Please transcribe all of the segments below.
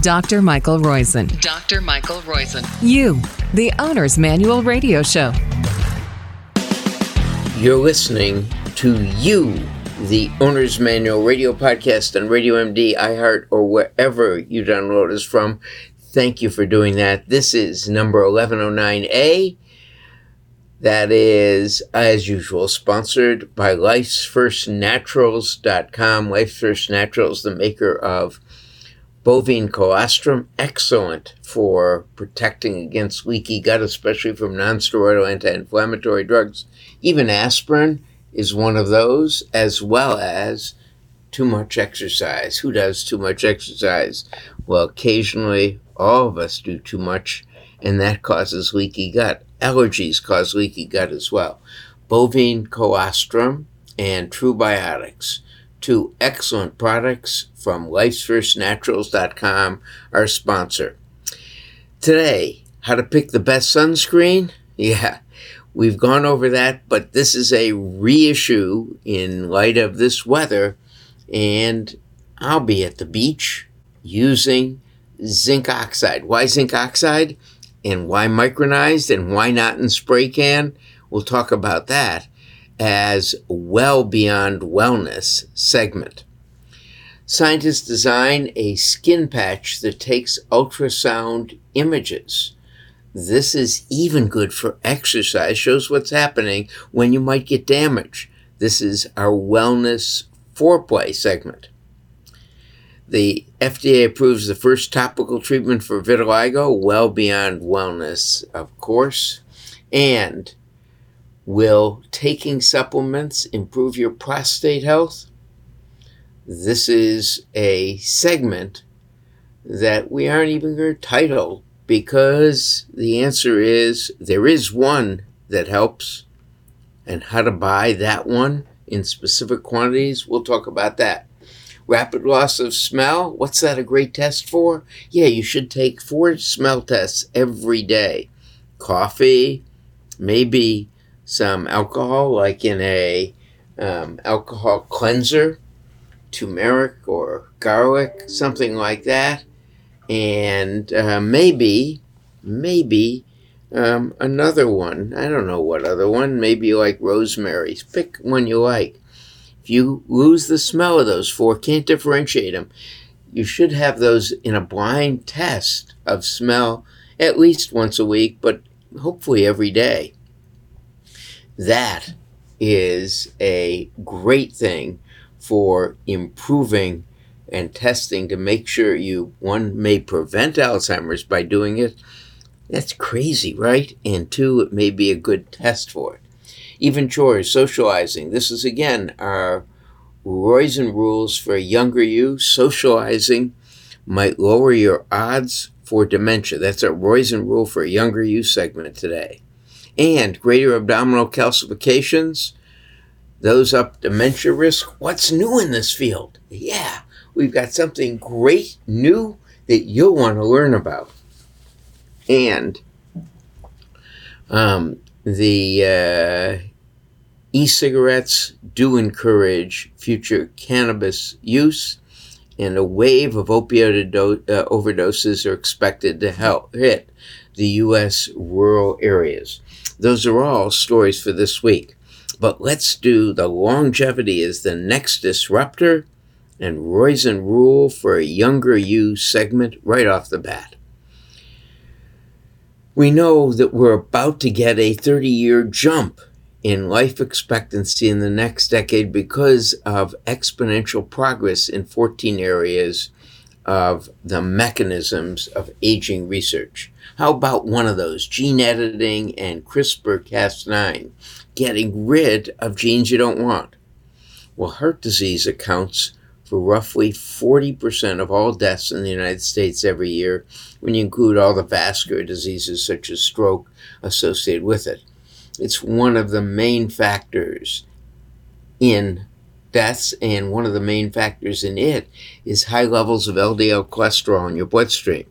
Dr. Michael Roizen. Dr. Michael Roizen. You, the Owner's Manual Radio Show. You're listening to You, the Owner's Manual Radio Podcast on Radio MD, iHeart, or wherever you download us from. Thank you for doing that. This is number 1109A. That is, as usual, sponsored by Life's First Naturals.com. Life's First Naturals, the maker of bovine colostrum, excellent for protecting against leaky gut, especially from non-steroidal anti-inflammatory drugs. Even aspirin is one of those, as well as too much exercise. Who does too much exercise? Well, occasionally all of us do too much, and that causes leaky gut. Allergies cause leaky gut as well. Bovine colostrum and True Biotics, two excellent products from Life'sFirstNaturals.com, our sponsor. Today, how to pick the best sunscreen? Yeah, we've gone over that, but this is a reissue in light of this weather, and I'll be at the beach using zinc oxide. Why zinc oxide? And why micronized, and why not in spray can? We'll talk about that as Well Beyond Wellness segment. Scientists design a skin patch that takes ultrasound images. This is even good for exercise, shows what's happening when you might get damage. This is our Wellness Foreplay segment. The FDA approves the first topical treatment for vitiligo, Well Beyond Wellness, of course. And will taking supplements improve your prostate health? This is a segment that we aren't even going to title, because the answer is there is one that helps, and how to buy that one in specific quantities. We'll talk about that. Rapid loss of smell, what's that a great test for? Yeah, you should take 4 smell tests every day. Coffee, maybe some alcohol, like in a alcohol cleanser, turmeric or garlic, something like that. And maybe another one. I don't know what other one. Maybe like rosemary. Pick one you like. You lose the smell of those 4, can't differentiate them, you should have those in a blind test of smell at least once a week, but hopefully every day. That is a great thing for improving and testing to make sure you, one, may prevent Alzheimer's by doing it. That's crazy, right? And 2, it may be a good test for it. Even chores, socializing. This is, again, our Roizen rules for a younger you. Socializing might lower your odds for dementia. That's our Roizen rule for a younger you segment today. And greater abdominal calcifications, those up dementia risk. What's new in this field? Yeah, we've got something great new that you'll want to learn about. And the e-cigarettes do encourage future cannabis use, and a wave of opioid overdoses are expected to hit the U.S. rural areas. Those are all stories for this week. But let's do the longevity is the next disruptor and Roizen rule for a younger you segment right off the bat. We know that we're about to get a 30-year jump in life expectancy in the next decade because of exponential progress in 14 areas of the mechanisms of aging research. How about one of those? Gene editing and CRISPR Cas9, getting rid of genes you don't want. Well, heart disease accounts for roughly 40% of all deaths in the United States every year, when you include all the vascular diseases such as stroke associated with it. It's one of the main factors in deaths, and one of the main factors in it is high levels of LDL cholesterol in your bloodstream.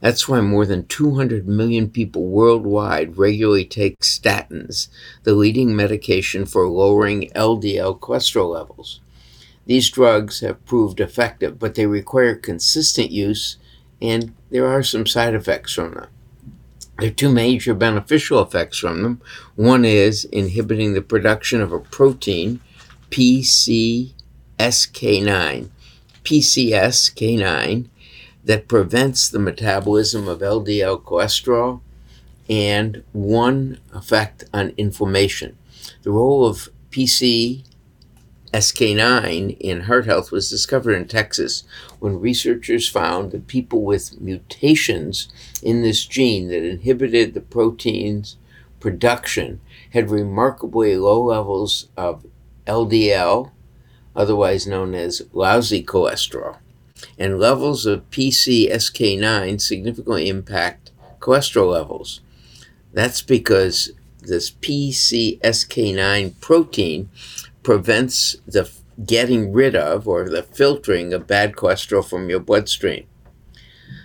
That's why more than 200 million people worldwide regularly take statins, the leading medication for lowering LDL cholesterol levels. These drugs have proved effective, but they require consistent use and there are some side effects from them. There are two major beneficial effects from them. One is inhibiting the production of a protein, PCSK9, that prevents the metabolism of LDL cholesterol, and one effect on inflammation. The role of PCSK9 in heart health was discovered in Texas when researchers found that people with mutations in this gene that inhibited the protein's production had remarkably low levels of LDL, otherwise known as lousy cholesterol, and levels of PCSK9 significantly impact cholesterol levels. That's because this PCSK9 protein prevents the getting rid of or the filtering of bad cholesterol from your bloodstream.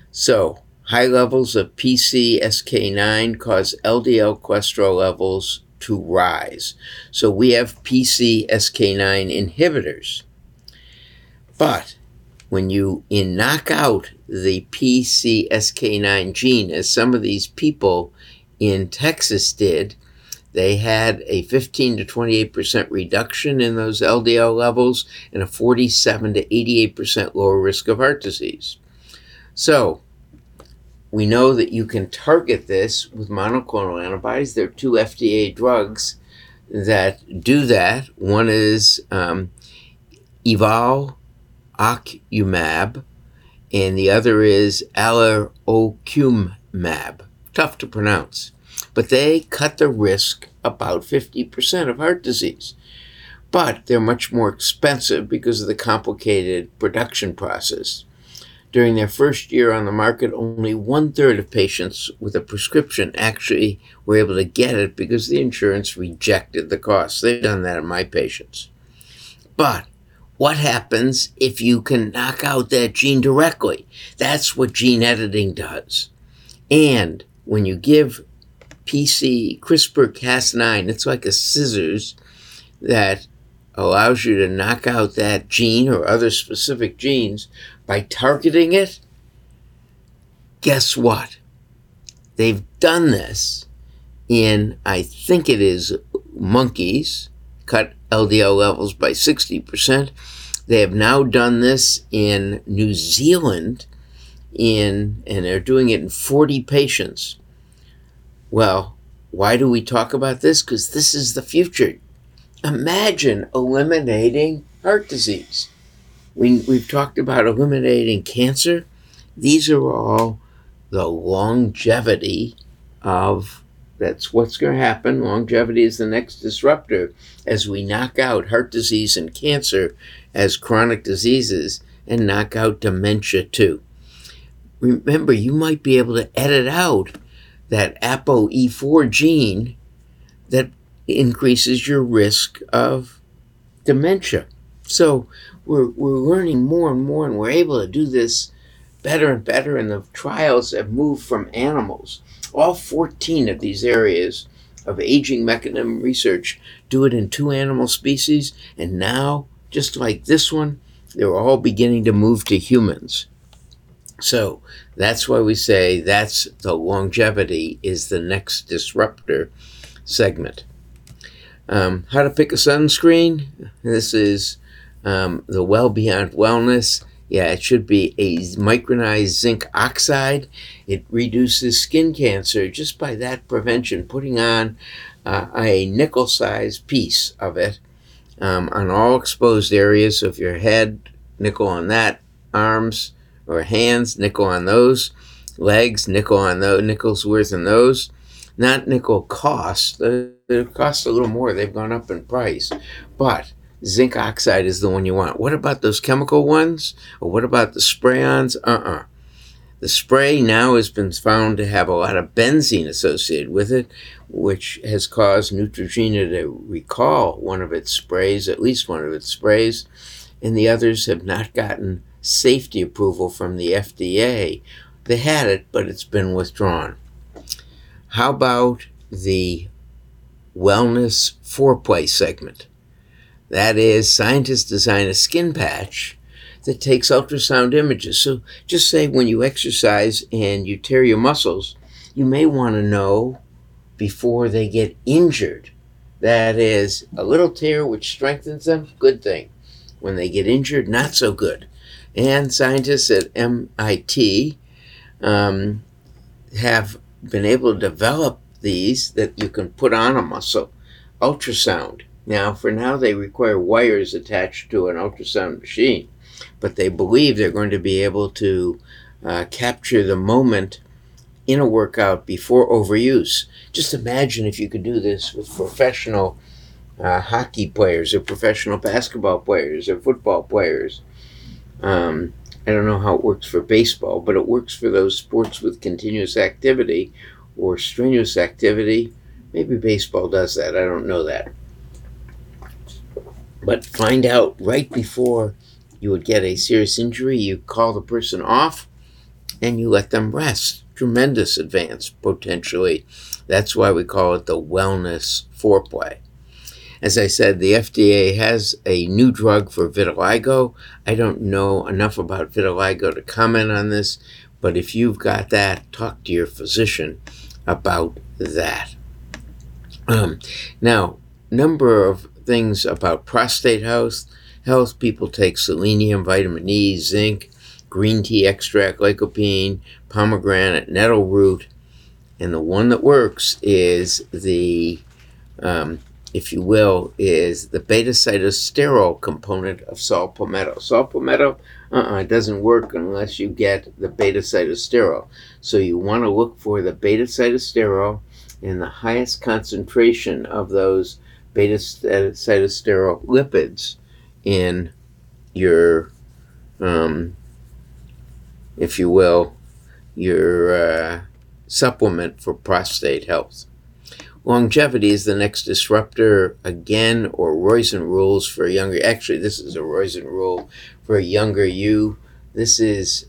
So high levels of PCSK9 cause LDL cholesterol levels to rise. So we have PCSK9 inhibitors. But when you knock out the PCSK9 gene, as some of these people in Texas did, they had a 15 to 28% reduction in those LDL levels and a 47 to 88% lower risk of heart disease. So we know that you can target this with monoclonal antibodies. There are two FDA drugs that do that. One is evolocumab, and the other is alerocumab. Tough to pronounce. But they cut the risk about 50% of heart disease. But they're much more expensive because of the complicated production process. During their first year on the market, only 1/3 of patients with a prescription actually were able to get it because the insurance rejected the cost. They've done that in my patients. But what happens if you can knock out that gene directly? That's what gene editing does. And when you give CRISPR Cas9, it's like a scissors that allows you to knock out that gene or other specific genes by targeting it. Guess what? They've done this in, I think it is monkeys, cut LDL levels by 60%. They have now done this in New Zealand, and they're doing it in 40 patients. Well, why do we talk about this? Because this is the future. Imagine eliminating heart disease. We've talked about eliminating cancer. These are all the longevity of, that's what's going to happen. Longevity is the next disruptor as we knock out heart disease and cancer as chronic diseases and knock out dementia too. Remember, you might be able to edit out that ApoE4 gene that increases your risk of dementia. So we're learning more and more, and we're able to do this better and better, and the trials have moved from animals. All 14 of these areas of aging mechanism research do it in two animal species, and now, just like this one, they're all beginning to move to humans. So that's why we say that's the longevity is the next disruptor segment. How to pick a sunscreen. This is the Well Beyond Wellness. Yeah, it should be a micronized zinc oxide. It reduces skin cancer just by that prevention, putting on a nickel-sized piece of it on all exposed areas of your head, nickel on that, arms, or hands, nickel on those, legs, nickel on those, nickels worth in those. Not nickel cost, they cost a little more, they've gone up in price, but zinc oxide is the one you want. What about those chemical ones? Or what about the spray-ons? The spray now has been found to have a lot of benzene associated with it, which has caused Neutrogena to recall one of its sprays, at least one of its sprays, and the others have not gotten safety approval from the FDA. They had it, but it's been withdrawn. How about the wellness foreplay segment? That is, scientists design a skin patch that takes ultrasound images. So just say when you exercise and you tear your muscles, you may want to know before they get injured. That is, a little tear which strengthens them, good thing. When they get injured, not so good. And scientists at MIT have been able to develop these that you can put on a muscle, ultrasound. Now, for now, they require wires attached to an ultrasound machine, but they believe they're going to be able to capture the moment in a workout before overuse. Just imagine if you could do this with professional hockey players or professional basketball players or football players. I don't know how it works for baseball, but it works for those sports with continuous activity or strenuous activity. Maybe baseball does that. I don't know that. But find out right before you would get a serious injury, you call the person off and you let them rest. Tremendous advance, potentially. That's why we call it the wellness foreplay. As I said, the FDA has a new drug for vitiligo. I don't know enough about vitiligo to comment on this, but if you've got that, talk to your physician about that. Now, number of things about prostate health. People take selenium, vitamin E, zinc, green tea extract, lycopene, pomegranate, nettle root, and the one that works is the the beta sitosterol component of saw palmetto. Saw palmetto, it doesn't work unless you get the beta sitosterol. So you want to look for the beta sitosterol and the highest concentration of those beta sitosterol lipids in your, your supplement for prostate health. Longevity is the next disruptor again, or Roizen rules for a younger. Actually, this is a Roizen rule for a younger you. This is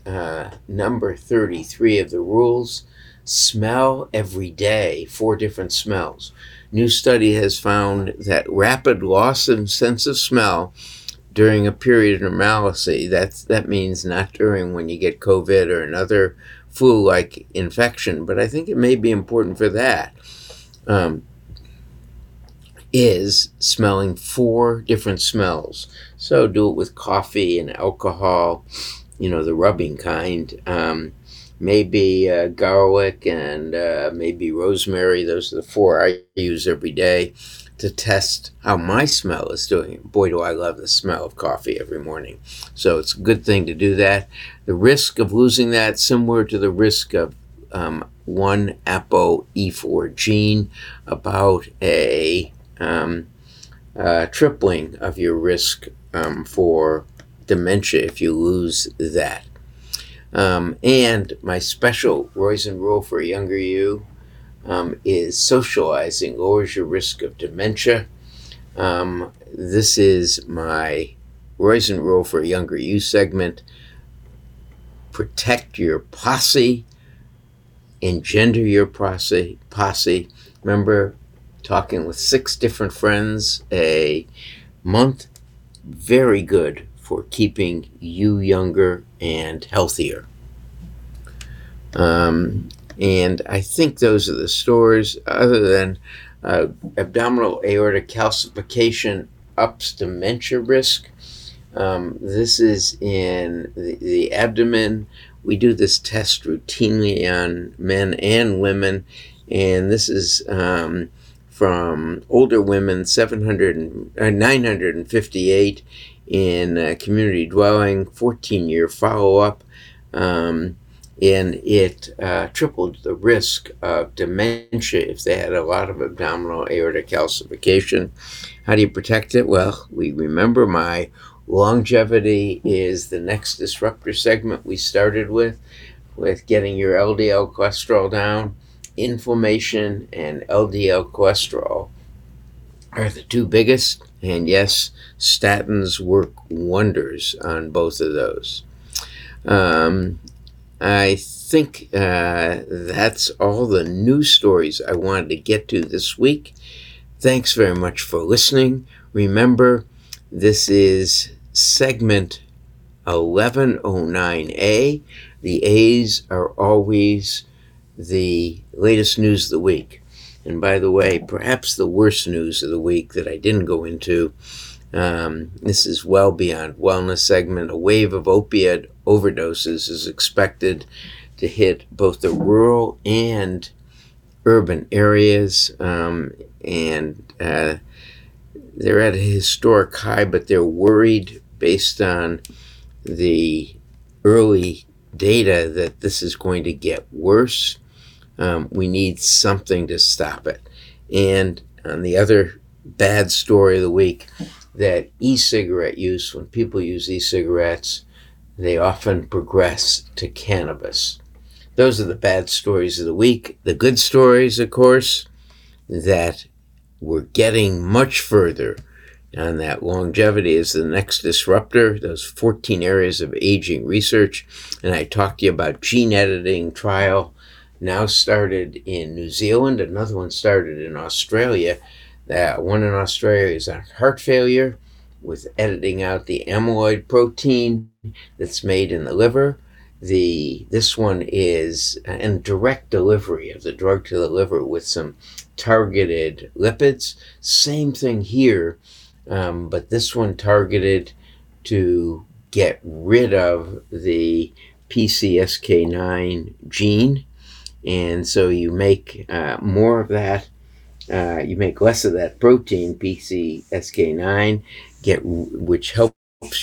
number 33 of the rules. Smell every day, 4 different smells. New study has found that rapid loss of sense of smell during a period of normalcy. That means not during when you get COVID or another flu-like infection, but I think it may be important for that. Is smelling 4 different smells. So do it with coffee and alcohol, the rubbing kind, maybe garlic and maybe rosemary. Those are the 4 I use every day to test how my smell is doing. Boy, do I love the smell of coffee every morning. So it's a good thing to do that. The risk of losing that, similar to the risk of one ApoE4 gene, about a tripling of your risk for dementia if you lose that. And my special Roizen rule for a younger you is socializing lowers your risk of dementia. This is my Roizen rule for a younger you segment. Protect your posse. Engender your posse. Remember talking with 6 different friends a month? Very good for keeping you younger and healthier. And I think those are the stories, other than abdominal aortic calcification ups dementia risk. This is in the abdomen. We do this test routinely on men and women, and this is from older women, 958 in community dwelling, 14-year follow-up, and it tripled the risk of dementia if they had a lot of abdominal aortic calcification. How do you protect it? Well, we remember my longevity is the next disruptor segment we started with getting your LDL cholesterol down. Inflammation and LDL cholesterol are the 2 biggest, and yes, statins work wonders on both of those. I think that's all the news stories I wanted to get to this week. Thanks very much for listening. Remember, this is segment 1109A. The A's are always the latest news of the week. And by the way, perhaps the worst news of the week that I didn't go into, this is well beyond wellness segment. A wave of opiate overdoses is expected to hit both the rural and urban areas. And they're at a historic high, but they're worried based on the early data that this is going to get worse. We need something to stop it. And on the other bad story of the week, that e-cigarette use, when people use e-cigarettes, they often progress to cannabis. Those are the bad stories of the week. The good stories, of course, that we're getting much further on that. Longevity is the next disruptor, those 14 areas of aging research. And I talked to you about gene editing trial, now started in New Zealand. Another one started in Australia. That one in Australia is on heart failure with editing out the amyloid protein that's made in the liver. This one is in direct delivery of the drug to the liver with some targeted lipids. Same thing here, but this one targeted to get rid of the PCSK9 gene. And so you make more of that. You make less of that protein, PCSK9, which helps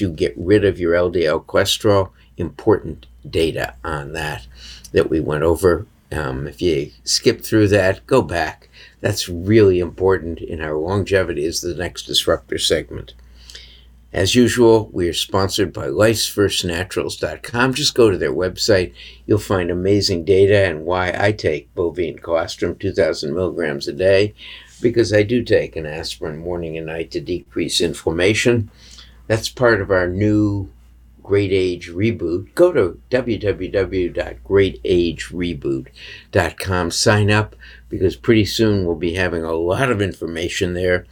you get rid of your LDL cholesterol. Important data on that we went over. If you skip through that, go back. That's really important in our Longevity is the Next Disruptor segment. As usual, we are sponsored by Life'sFirstNaturals.com. Just go to their website. You'll find amazing data and why I take bovine colostrum 2,000 milligrams a day, because I do take an aspirin morning and night to decrease inflammation. That's part of our new Great Age Reboot. Go to www.greatagereboot.com. Sign up, because pretty soon we'll be having a lot of information there.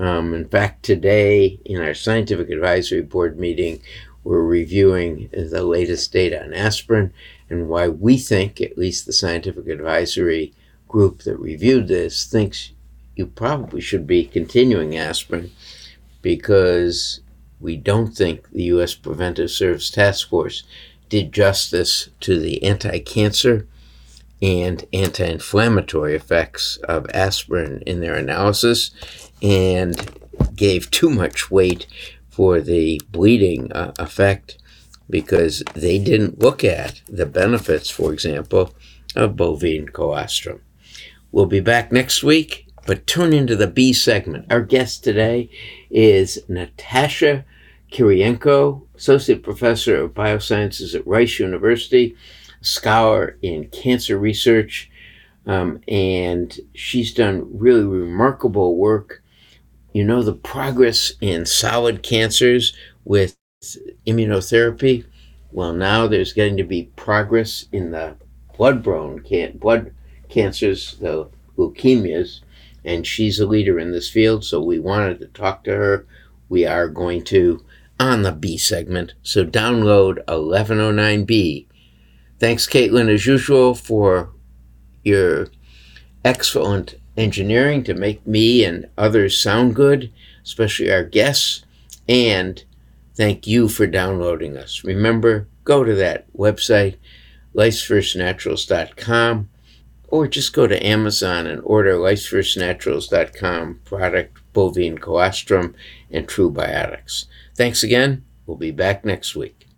In fact, today in our Scientific Advisory Board meeting, we're reviewing the latest data on aspirin and why we think, at least the scientific advisory group that reviewed this, thinks you probably should be continuing aspirin, because we don't think the U.S. Preventive Service Task Force did justice to the anti-cancer and anti-inflammatory effects of aspirin in their analysis, and gave too much weight for the bleeding effect, because they didn't look at the benefits, for example, of bovine colostrum. We'll be back next week, but tune into the B segment. Our guest today is Natasha Kirienko, Associate Professor of Biosciences at Rice University, scholar in cancer research, and she's done really remarkable work. You know, the progress in solid cancers with immunotherapy. Well, now there's going to be progress in the blood cancers, the leukemias, and she's a leader in this field, so we wanted to talk to her. We are going to on the B segment, so download 1109B. Thanks, Caitlin, as usual, for your excellent engineering to make me and others sound good, especially our guests. And thank you for downloading us. Remember, go to that website, lifesfirstnaturals.com, or just go to Amazon and order lifesfirstnaturals.com product, bovine colostrum, and True Biotics. Thanks again. We'll be back next week.